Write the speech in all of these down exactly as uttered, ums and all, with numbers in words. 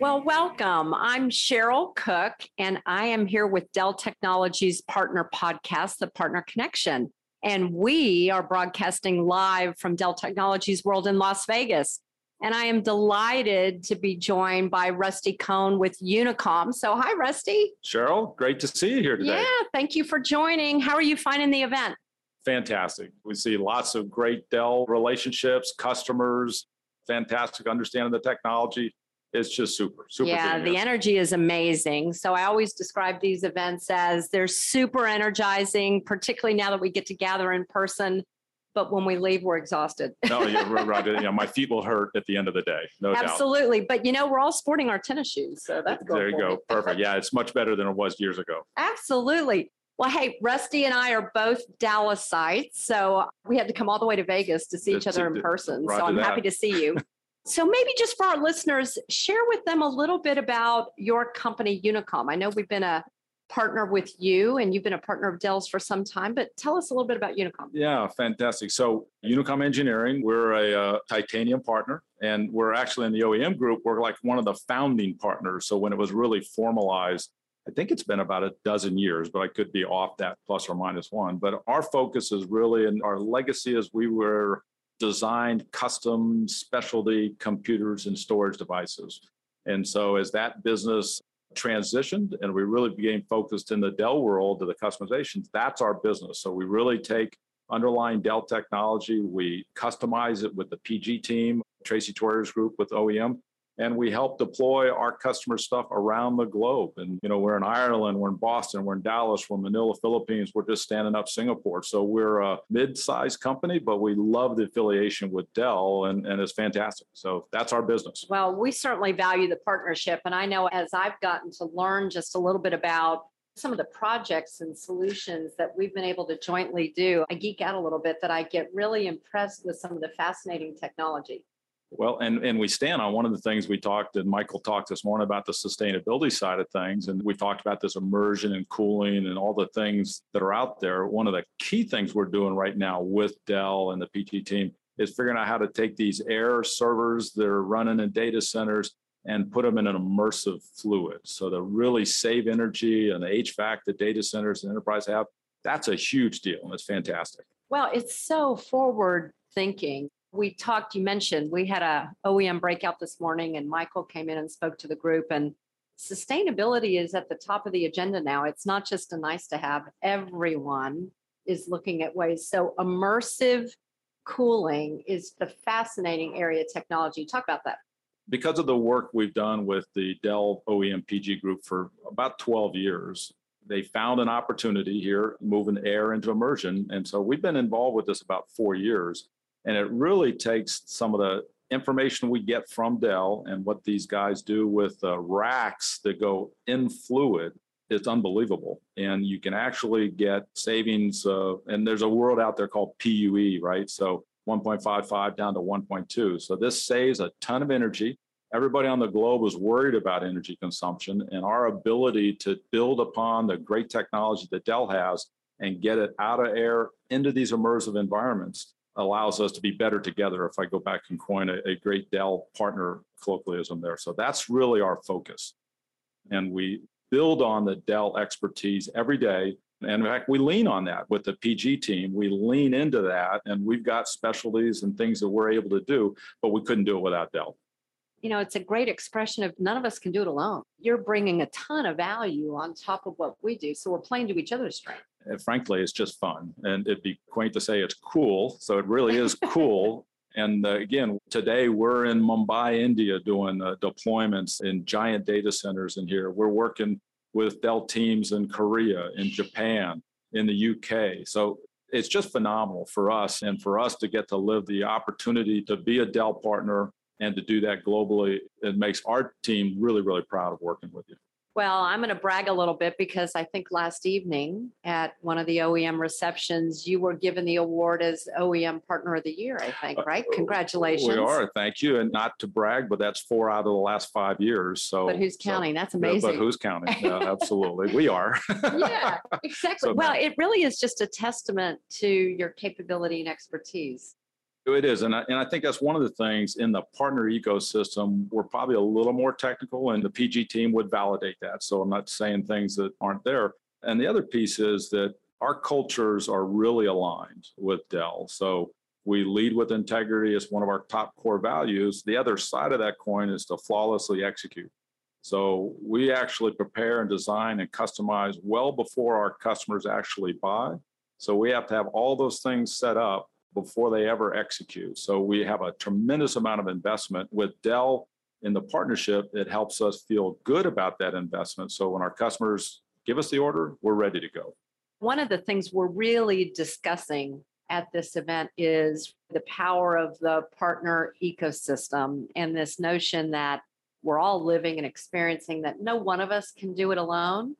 Well, welcome. I'm Cheryl Cook, and I am here with Dell Technologies Partner Podcast, The Partner Connection. And we are broadcasting live from Dell Technologies World in Las Vegas. And I am delighted to be joined by Rusty Cone with Unicom. So hi, Rusty. Cheryl, great to see you here today. Yeah, thank you for joining. How are you finding the event? Fantastic. We see lots of great Dell relationships, customers, fantastic understanding of the technology. It's just super, super. Yeah, the energy is amazing. So I always describe these events as they're super energizing, particularly now that we get to gather in person. But when we leave, we're exhausted. No, you're right. You know, my feet will hurt at the end of the day. No doubt. Absolutely. But, you know, we're all sporting our tennis shoes. So that's good. There you go. Perfect. Yeah, it's much better than it was years ago. Absolutely. Well, hey, Rusty and I are both Dallasites. So we had to come all the way to Vegas to see each other in person. So I'm happy to see you. So maybe just for our listeners, share with them a little bit about your company, Unicom. I know we've been a partner with you and you've been a partner of Dell's for some time, but tell us a little bit about Unicom. Yeah, fantastic. So Unicom Engineering, we're a uh, titanium partner, and we're actually in the O E M group. We're like one of the founding partners. So when it was really formalized, I think it's been about a dozen years, but I could be off that plus or minus one. But our focus is really, and our legacy is we were designed custom specialty computers and storage devices. And so as that business transitioned and we really became focused in the Dell world to the customizations, that's our business. So we really take underlying Dell technology, we customize it with the P G team, Tracy Torres group with O E M, and we help deploy our customer stuff around the globe. And, you know, we're in Ireland, we're in Boston, we're in Dallas, we're in Manila, Philippines, we're just standing up Singapore. So we're a mid-sized company, but we love the affiliation with Dell, and, and it's fantastic. So that's our business. Well, we certainly value the partnership. And I know as I've gotten to learn just a little bit about some of the projects and solutions that we've been able to jointly do, I geek out a little bit that I get really impressed with some of the fascinating technology. Well, and, and we stand on one of the things we talked, and Michael talked this morning about the sustainability side of things. And we talked about this immersion and cooling and all the things that are out there. One of the key things we're doing right now with Dell and the P G team is figuring out how to take these air servers that are running in data centers and put them in an immersive fluid. So to really save energy and the H V A C that data centers and enterprise have, that's a huge deal. And it's fantastic. Well, it's so forward thinking. We talked, you mentioned, we had a O E M breakout this morning and Michael came in and spoke to the group, and sustainability is at the top of the agenda now. It's not just a nice to have. Everyone is looking at ways. So immersive cooling is the fascinating area of technology. Talk about that. Because of the work we've done with the Dell O E M P G group for about twelve years, they found an opportunity here, moving air into immersion. And so we've been involved with this about four years. And it really takes some of the information we get from Dell and what these guys do with uh, racks that go in fluid. It's unbelievable. And you can actually get savings. Uh, and there's a world out there called P U E, right? So one point five five down to one point two. So this saves a ton of energy. Everybody on the globe is worried about energy consumption, and our ability to build upon the great technology that Dell has and get it out of air into these immersive environments allows us to be better together, if I go back and coin a, a great Dell partner colloquialism there. So that's really our focus. And we build on the Dell expertise every day. And in fact, we lean on that with the P G team. We lean into that, and we've got specialties and things that we're able to do, but we couldn't do it without Dell. You know, it's a great expression of none of us can do it alone. You're bringing a ton of value on top of what we do. So we're playing to each other's strengths. And frankly, it's just fun. And it'd be quaint to say it's cool. So it really is cool. And uh, again, today we're in Mumbai, India, doing uh, deployments in giant data centers in here. We're working with Dell teams in Korea, in Japan, in the U K. So it's just phenomenal for us, and for us to get to live the opportunity to be a Dell partner and to do that globally. It makes our team really, really proud of working with you. Well, I'm going to brag a little bit, because I think last evening at one of the O E M receptions, you were given the award as O E M Partner of the Year, I think, right? Congratulations. We are. Thank you. And not to brag, but that's four out of the last five years. So, But who's counting? So, that's amazing. Yeah, but who's counting? Yeah, absolutely. We are. Yeah, exactly. So, well, no. It really is just a testament to your capability and expertise. It is. And I, and I think that's one of the things in the partner ecosystem, we're probably a little more technical, and the P G team would validate that. So I'm not saying things that aren't there. And the other piece is that our cultures are really aligned with Dell. So we lead with integrity as one of our top core values. The other side of that coin is to flawlessly execute. So we actually prepare and design and customize well before our customers actually buy. So we have to have all those things set up before they ever execute. So we have a tremendous amount of investment with Dell in the partnership. It helps us feel good about that investment. So when our customers give us the order, we're ready to go. One of the things we're really discussing at this event is the power of the partner ecosystem and this notion that we're all living and experiencing that no one of us can do it alone.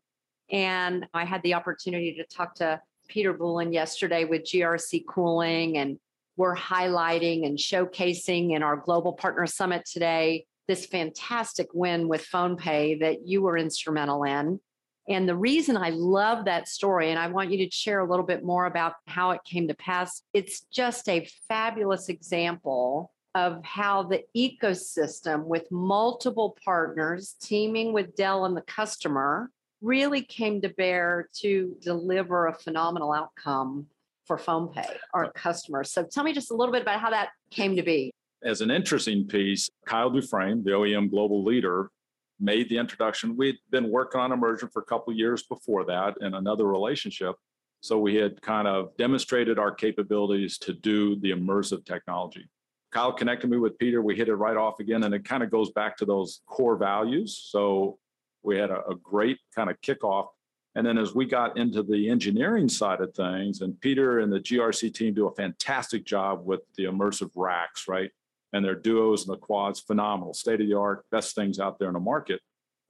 And I had the opportunity to talk to Peter Bullen yesterday with G R C Cooling, and we're highlighting and showcasing in our Global Partner Summit today this fantastic win with PhonePe that you were instrumental in. And the reason I love that story, and I want you to share a little bit more about how it came to pass, it's just a fabulous example of how the ecosystem with multiple partners teaming with Dell and the customer really came to bear to deliver a phenomenal outcome for PhonePe, our customers. So tell me just a little bit about how that came to be. As an interesting piece, Kyle Dufresne, the O E M global leader, made the introduction. We'd been working on a merger for a couple of years before that in another relationship. So we had kind of demonstrated our capabilities to do the immersive technology. Kyle connected me with Peter. We hit it right off again, and it kind of goes back to those core values. So we had a, a great kind of kickoff. And then as we got into the engineering side of things, and Peter and the G R C team do a fantastic job with the immersive racks, right? And their duos and the quads, phenomenal, state-of-the-art, best things out there in the market.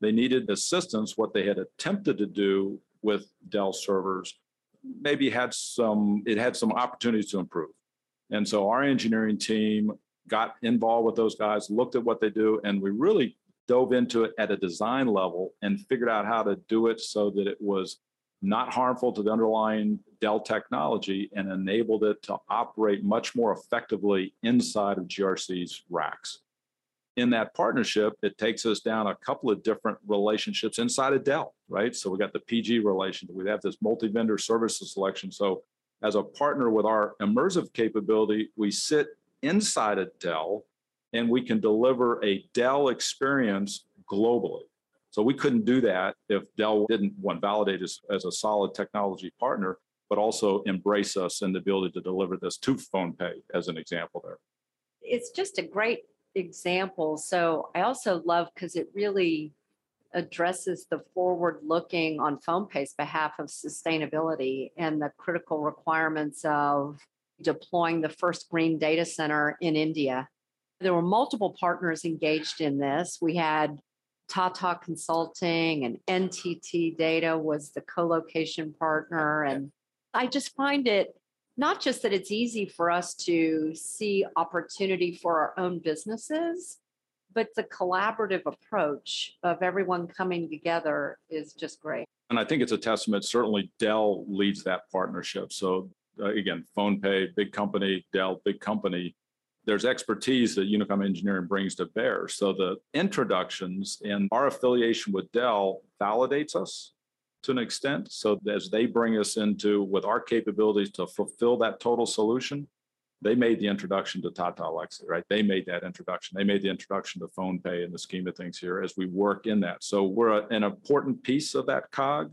They needed assistance. What they had attempted to do with Dell servers, maybe had some, it had some opportunities to improve. And so our engineering team got involved with those guys, looked at what they do, and we really dove into it at a design level and figured out how to do it so that it was not harmful to the underlying Dell technology and enabled it to operate much more effectively inside of G R C's racks. In that partnership, it takes us down a couple of different relationships inside of Dell, right? So we got the P G relationship. We have this multi-vendor services selection. So as a partner with our immersive capability, we sit inside of Dell and we can deliver a Dell experience globally. So we couldn't do that if Dell didn't, one, validate us as a solid technology partner, but also embrace us in the ability to deliver this to PhonePe as an example there. It's just a great example. So I also love, because it really addresses the forward-looking on PhonePe's behalf of sustainability and the critical requirements of deploying the first green data center in India. There were multiple partners engaged in this. We had Tata Consulting, and N T T Data was the co-location partner. And I just find it not just that it's easy for us to see opportunity for our own businesses, but the collaborative approach of everyone coming together is just great. And I think it's a testament. Certainly Dell leads that partnership. So uh, again, PhonePe, big company, Dell, big company. There's expertise that Unicom Engineering brings to bear. So the introductions and our affiliation with Dell validates us to an extent. So as they bring us into with our capabilities to fulfill that total solution, they made the introduction to Tata Elxsi, right? They made that introduction. They made the introduction to PhonePe in the scheme of things here as we work in that. So we're a, an important piece of that cog,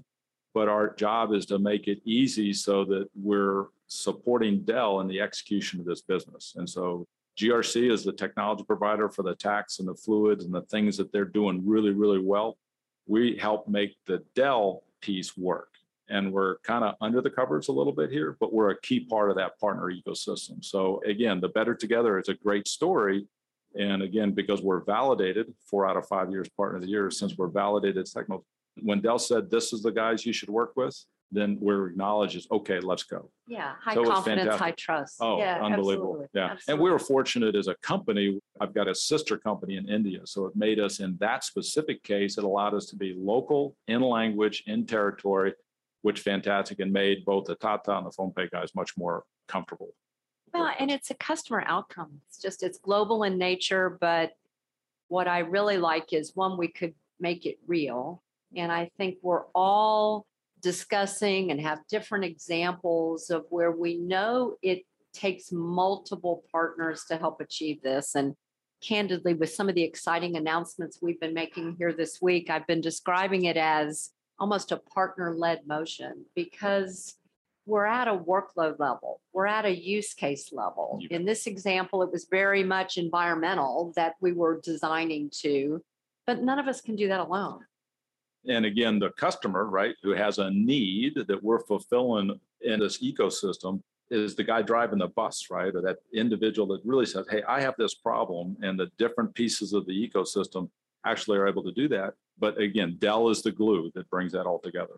but our job is to make it easy so that we're supporting Dell in the execution of this business. And so G R C is the technology provider for the tacks and the fluids and the things that they're doing really, really well. We help make the Dell piece work. And we're kind of under the covers a little bit here, but we're a key part of that partner ecosystem. So again, the Better Together is a great story. And again, because we're validated, four out of five years, partner of the year, since we're validated technical, when Dell said, this is the guys you should work with, then we're acknowledged as, okay, let's go. Yeah, high so confidence, high trust. Oh, yeah, unbelievable. Absolutely. Yeah, absolutely. And we were fortunate as a company. I've got a sister company in India. So it made us, in that specific case, it allowed us to be local, in language, in territory, which fantastic, and made both the Tata and the PhonePe guys much more comfortable. Well, and it's a customer outcome. It's just, it's global in nature, but what I really like is, one, we could make it real. And I think we're all discussing and have different examples of where we know it takes multiple partners to help achieve this. And candidly, with some of the exciting announcements we've been making here this week, I've been describing it as almost a partner-led motion, because we're at a workload level. We're at a use case level. Yep. In this example, it was very much environmental that we were designing to, but none of us can do that alone. And again, the customer, right, who has a need that we're fulfilling in this ecosystem is the guy driving the bus, right? Or that individual that really says, hey, I have this problem, and the different pieces of the ecosystem actually are able to do that. But again, Dell is the glue that brings that all together.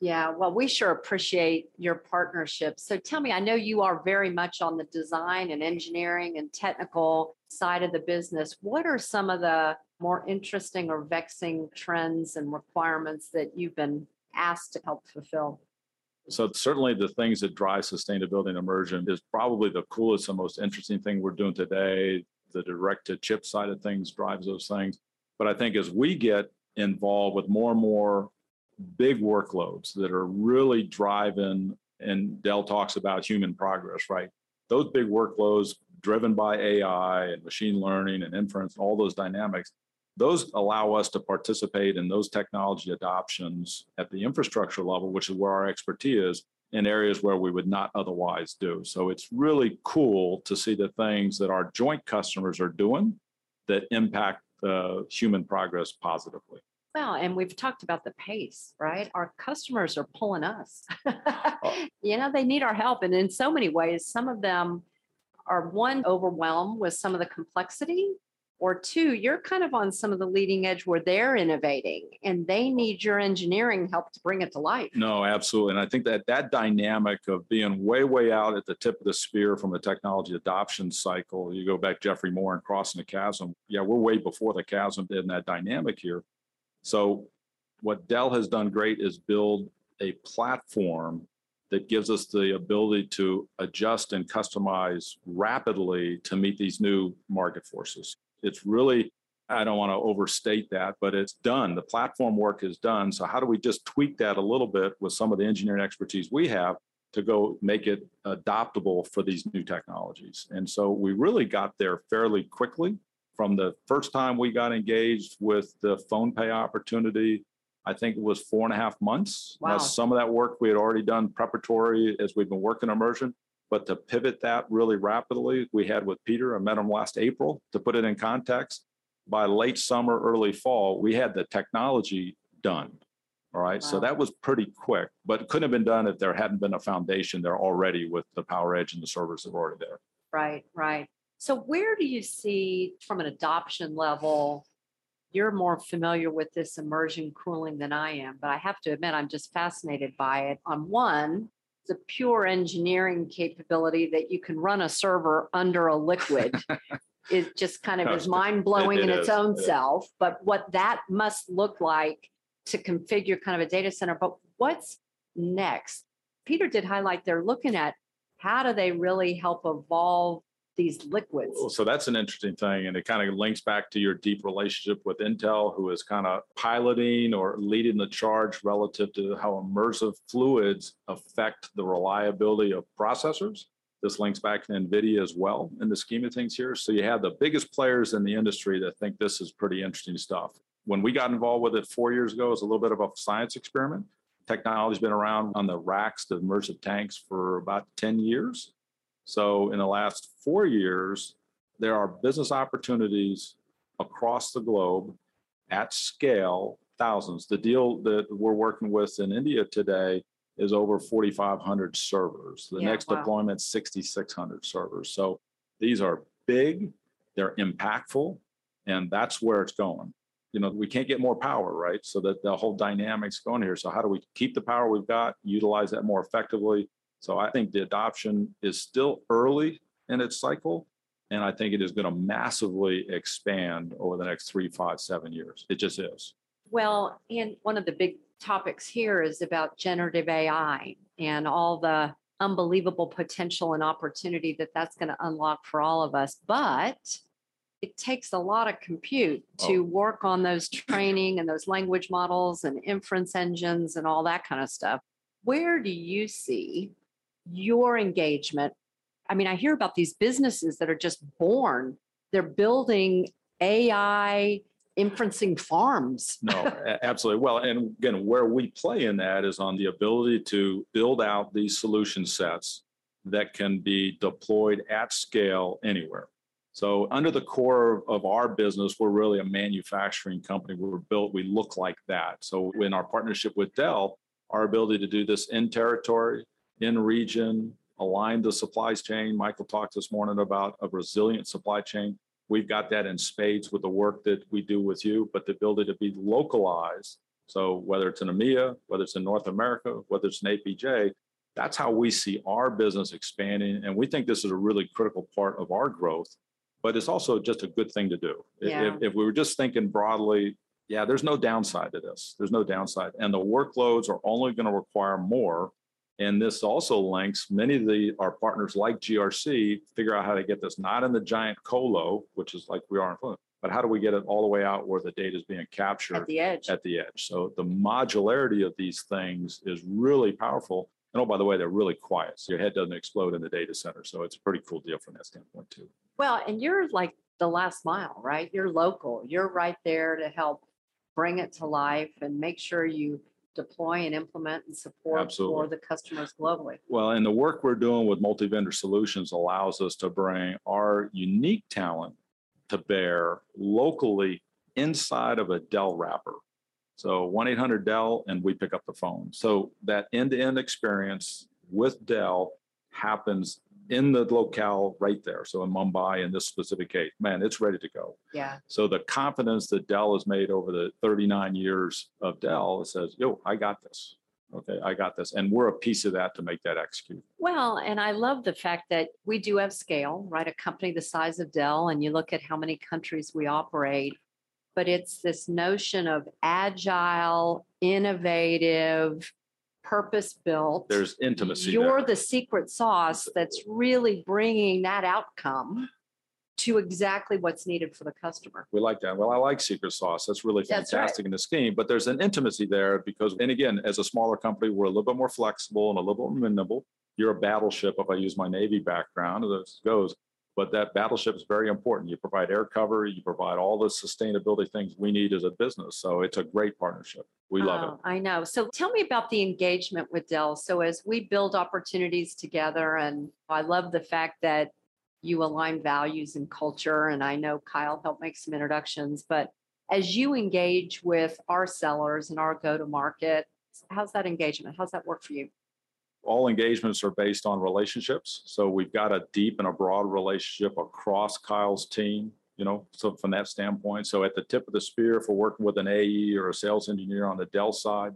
Yeah, well, we sure appreciate your partnership. So tell me, I know you are very much on the design and engineering and technical side of the business. What are some of the more interesting or vexing trends and requirements that you've been asked to help fulfill? So certainly the things that drive sustainability and immersion is probably the coolest and most interesting thing we're doing today. The direct-to-chip side of things drives those things. But I think as we get involved with more and more big workloads that are really driving, and Dell talks about human progress, right? Those big workloads driven by A I and machine learning and inference, all those dynamics, those allow us to participate in those technology adoptions at the infrastructure level, which is where our expertise is, in areas where we would not otherwise do. So it's really cool to see the things that our joint customers are doing that impact the human progress positively. Well, and we've talked about the pace, right? Our customers are pulling us. You know, they need our help. And in so many ways, some of them are, one, overwhelmed with some of the complexity, or two, you're kind of on some of the leading edge where they're innovating and they need your engineering help to bring it to life. No, absolutely. And I think that that dynamic of being way, way out at the tip of the spear from a technology adoption cycle, you go back Jeffrey Moore and Crossing the Chasm. Yeah, we're way before the chasm in that dynamic here. So what Dell has done great is build a platform that gives us the ability to adjust and customize rapidly to meet these new market forces. It's really, I don't want to overstate that, but it's done. The platform work is done. So how do we just tweak that a little bit with some of the engineering expertise we have to go make it adoptable for these new technologies? And so we really got there fairly quickly. From the first time we got engaged with the PhonePe opportunity, I think it was four and a half months. Wow. Now, some of that work we had already done preparatory as we've been working immersion. But to pivot that really rapidly, we had with Peter, I met him last April. To put it in context, by late summer, early fall, we had the technology done. All right. Wow. So that was pretty quick, but couldn't have been done if there hadn't been a foundation there already with the PowerEdge and the servers that were already there. Right, right. So where do you see from an adoption level? You're more familiar with this immersion cooling than I am, but I have to admit, I'm just fascinated by it. On one, the pure engineering capability that you can run a server under a liquid is just kind of is mind-blowing it, it in is. its own it self, is. But what that must look like to configure kind of a data center. But what's next? Peter did highlight they're looking at how do they really help evolve these liquids. So that's an interesting thing. And it kind of links back to your deep relationship with Intel, who is kind of piloting or leading the charge relative to how immersive fluids affect the reliability of processors. This links back to NVIDIA as well in the scheme of things here. So you have the biggest players in the industry that think this is pretty interesting stuff. When we got involved with it four years ago, it was a little bit of a science experiment. Technology's been around on the racks, the immersive tanks, for about ten years. So in the last four years, there are business opportunities across the globe at scale, thousands. The deal that we're working with in India today is over forty-five hundred servers. The yeah, next wow. deployment, sixty-six hundred servers. So these are big, they're impactful, and that's where it's going. You know, we can't get more power, right? So that the whole dynamic's going here. So how do we keep the power we've got, utilize that more effectively? So I think the adoption is still early in its cycle, and I think it is going to massively expand over the next three, five, seven years. It just is. Well, and one of the big topics here is about generative A I and all the unbelievable potential and opportunity that that's going to unlock for all of us. But it takes a lot of compute to oh. work on those training and those language models and inference engines and all that kind of stuff. Where do you see your engagement? I mean, I hear about these businesses that are just born. They're building A I inferencing farms. No, absolutely. Well, and again, where we play in that is on the ability to build out these solution sets that can be deployed at scale anywhere. So under the core of our business, we're really a manufacturing company. We're built, we look like that. So in our partnership with Dell, our ability to do this in territory, in region, align the supply chain. Michael talked this morning about a resilient supply chain. We've got that in spades with the work that we do with you, but the ability to be localized. So whether it's in E M E A, whether it's in North America, whether it's in A P J, that's how we see our business expanding. And we think this is a really critical part of our growth. But it's also just a good thing to do. Yeah. If, if we were just thinking broadly, yeah, there's no downside to this. There's no downside. And the workloads are only going to require more. And this also links many of the our partners like G R C figure out how to get this, not in the giant colo, which is like we are in front, but how do we get it all the way out where the data is being captured at the edge? At the edge. So the modularity of these things is really powerful. And oh, by the way, they're really quiet. So your head doesn't explode in the data center. So it's a pretty cool deal from that standpoint too. Well, and you're like the last mile, right? You're local. You're right there to help bring it to life and make sure you deploy and implement and support Absolutely. For the customers globally. Well, and the work we're doing with multi-vendor solutions allows us to bring our unique talent to bear locally inside of a Dell wrapper. So one eight hundred Dell and we pick up the phone. So that end-to-end experience with Dell happens in the locale right there. So in Mumbai, in this specific case, man, it's ready to go. Yeah. So the confidence that Dell has made over the thirty-nine years of Dell, it says, yo, I got this. Okay, I got this. And we're a piece of that to make that execute. Well, and I love the fact that we do have scale, right? A company the size of Dell, and you look at how many countries we operate, but it's this notion of agile, innovative, purpose-built. There's intimacy. You're there. The secret sauce that's really bringing that outcome to exactly what's needed for the customer. We like that. Well, I like secret sauce. That's really fantastic that's right. in the scheme, but there's an intimacy there because, and again, as a smaller company, we're a little bit more flexible and a little bit more nimble. You're a battleship, if I use my Navy background, as it goes, but that battleship is very important. You provide air cover, you provide all the sustainability things we need as a business. So it's a great partnership. We love oh, it. I know. So tell me about the engagement with Dell. So as we build opportunities together, and I love the fact that you align values and culture. And I know Kyle helped make some introductions, but as you engage with our sellers and our go-to-market, how's that engagement? How's that work for you? All engagements are based on relationships. So we've got a deep and a broad relationship across Kyle's team, you know, so from that standpoint. So at the tip of the spear for working with an A E or a sales engineer on the Dell side,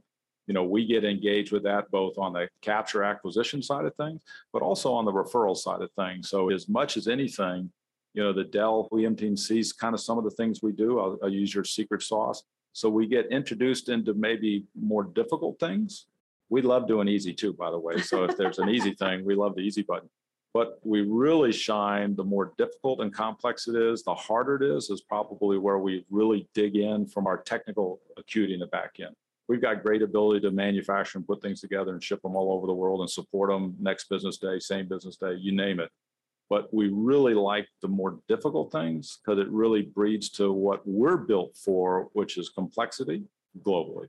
you know, we get engaged with that both on the capture acquisition side of things, but also on the referral side of things. So as much as anything, you know, the Dell O E M team sees kind of some of the things we do. I'll, I'll use your secret sauce. So we get introduced into maybe more difficult things. We love doing easy too, by the way. So if there's an easy thing, we love the easy button. But we really shine the more difficult and complex it is, the harder it is, is probably where we really dig in from our technical acuity in the back end. We've got great ability to manufacture and put things together and ship them all over the world and support them next business day, same business day, you name it. But we really like the more difficult things because it really breeds to what we're built for, which is complexity globally.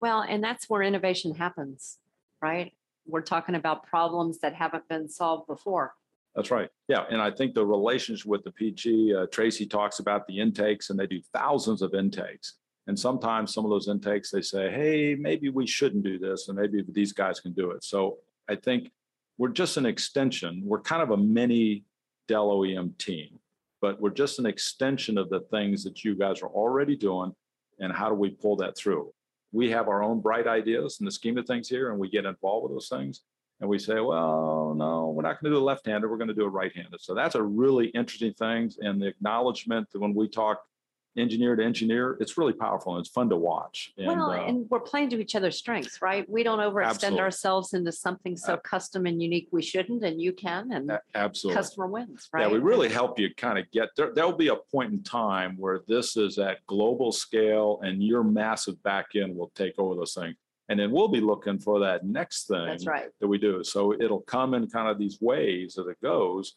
Well, and that's where innovation happens, right? We're talking about problems that haven't been solved before. That's right. Yeah. And I think the relationship with the P G, uh, Tracy talks about the intakes, and they do thousands of intakes. And sometimes some of those intakes, they say, hey, maybe we shouldn't do this, and maybe these guys can do it. So I think we're just an extension. We're kind of a mini Dell O E M team, but we're just an extension of the things that you guys are already doing. And how do we pull that through? We have our own bright ideas in the scheme of things here, and we get involved with those things. And we say, well, no, we're not going to do a left-handed. We're going to do a right-handed. So that's a really interesting thing. And the acknowledgement that when we talk engineer to engineer, it's really powerful and it's fun to watch. And, well, uh, and we're playing to each other's strengths, right? We don't overextend absolutely. ourselves into something so uh, custom and unique we shouldn't, and you can, and uh, absolutely. customer wins, right? Yeah, we really help you kind of get there. There'll be a point in time where this is at global scale and your massive back end will take over those things. And then we'll be looking for that next thing That's right. that we do. So it'll come in kind of these waves as it goes.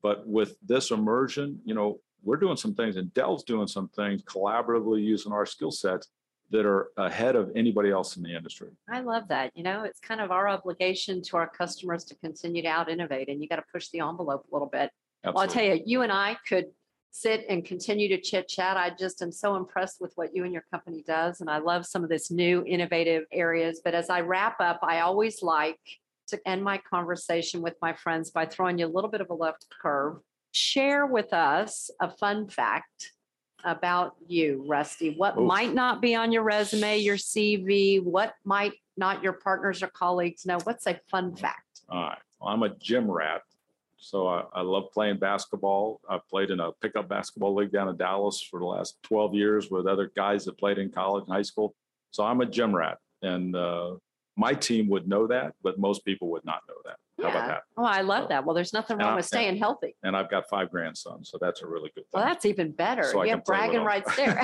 But with this immersion, you know, we're doing some things and Dell's doing some things collaboratively using our skill sets that are ahead of anybody else in the industry. I love that. You know, it's kind of our obligation to our customers to continue to out innovate, and you got to push the envelope a little bit. Absolutely. Well, I'll tell you, you and I could sit and continue to chit chat. I just am so impressed with what you and your company does. And I love some of this new innovative areas. But as I wrap up, I always like to end my conversation with my friends by throwing you a little bit of a left curve. Share with us a fun fact about you, Rusty. What Oof. might not be on your resume, your C V, what might not your partners or colleagues know? What's a fun fact? All right. Well, I'm a gym rat. So I, I love playing basketball. I've played in a pickup basketball league down in Dallas for the last twelve years with other guys that played in college and high school. So I'm a gym rat. And uh, my team would know that, but most people would not know that. Yeah. How about that? Oh, I love so, that. Well, there's nothing wrong I, with staying and, healthy. And I've got five grandsons, so that's a really good thing. Well, that's even better. So you have bragging rights there.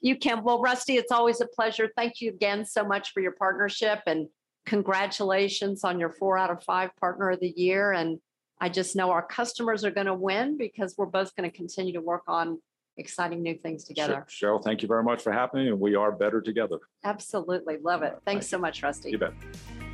You can. Well, Rusty, it's always a pleasure. Thank you again so much for your partnership, and congratulations on your four out of five partner of the year. And I just know our customers are going to win because we're both going to continue to work on exciting new things together. Sure. Cheryl, thank you very much for having me. And we are better together. Absolutely. Love it. Right. Thanks Thank so much, Rusty. You bet.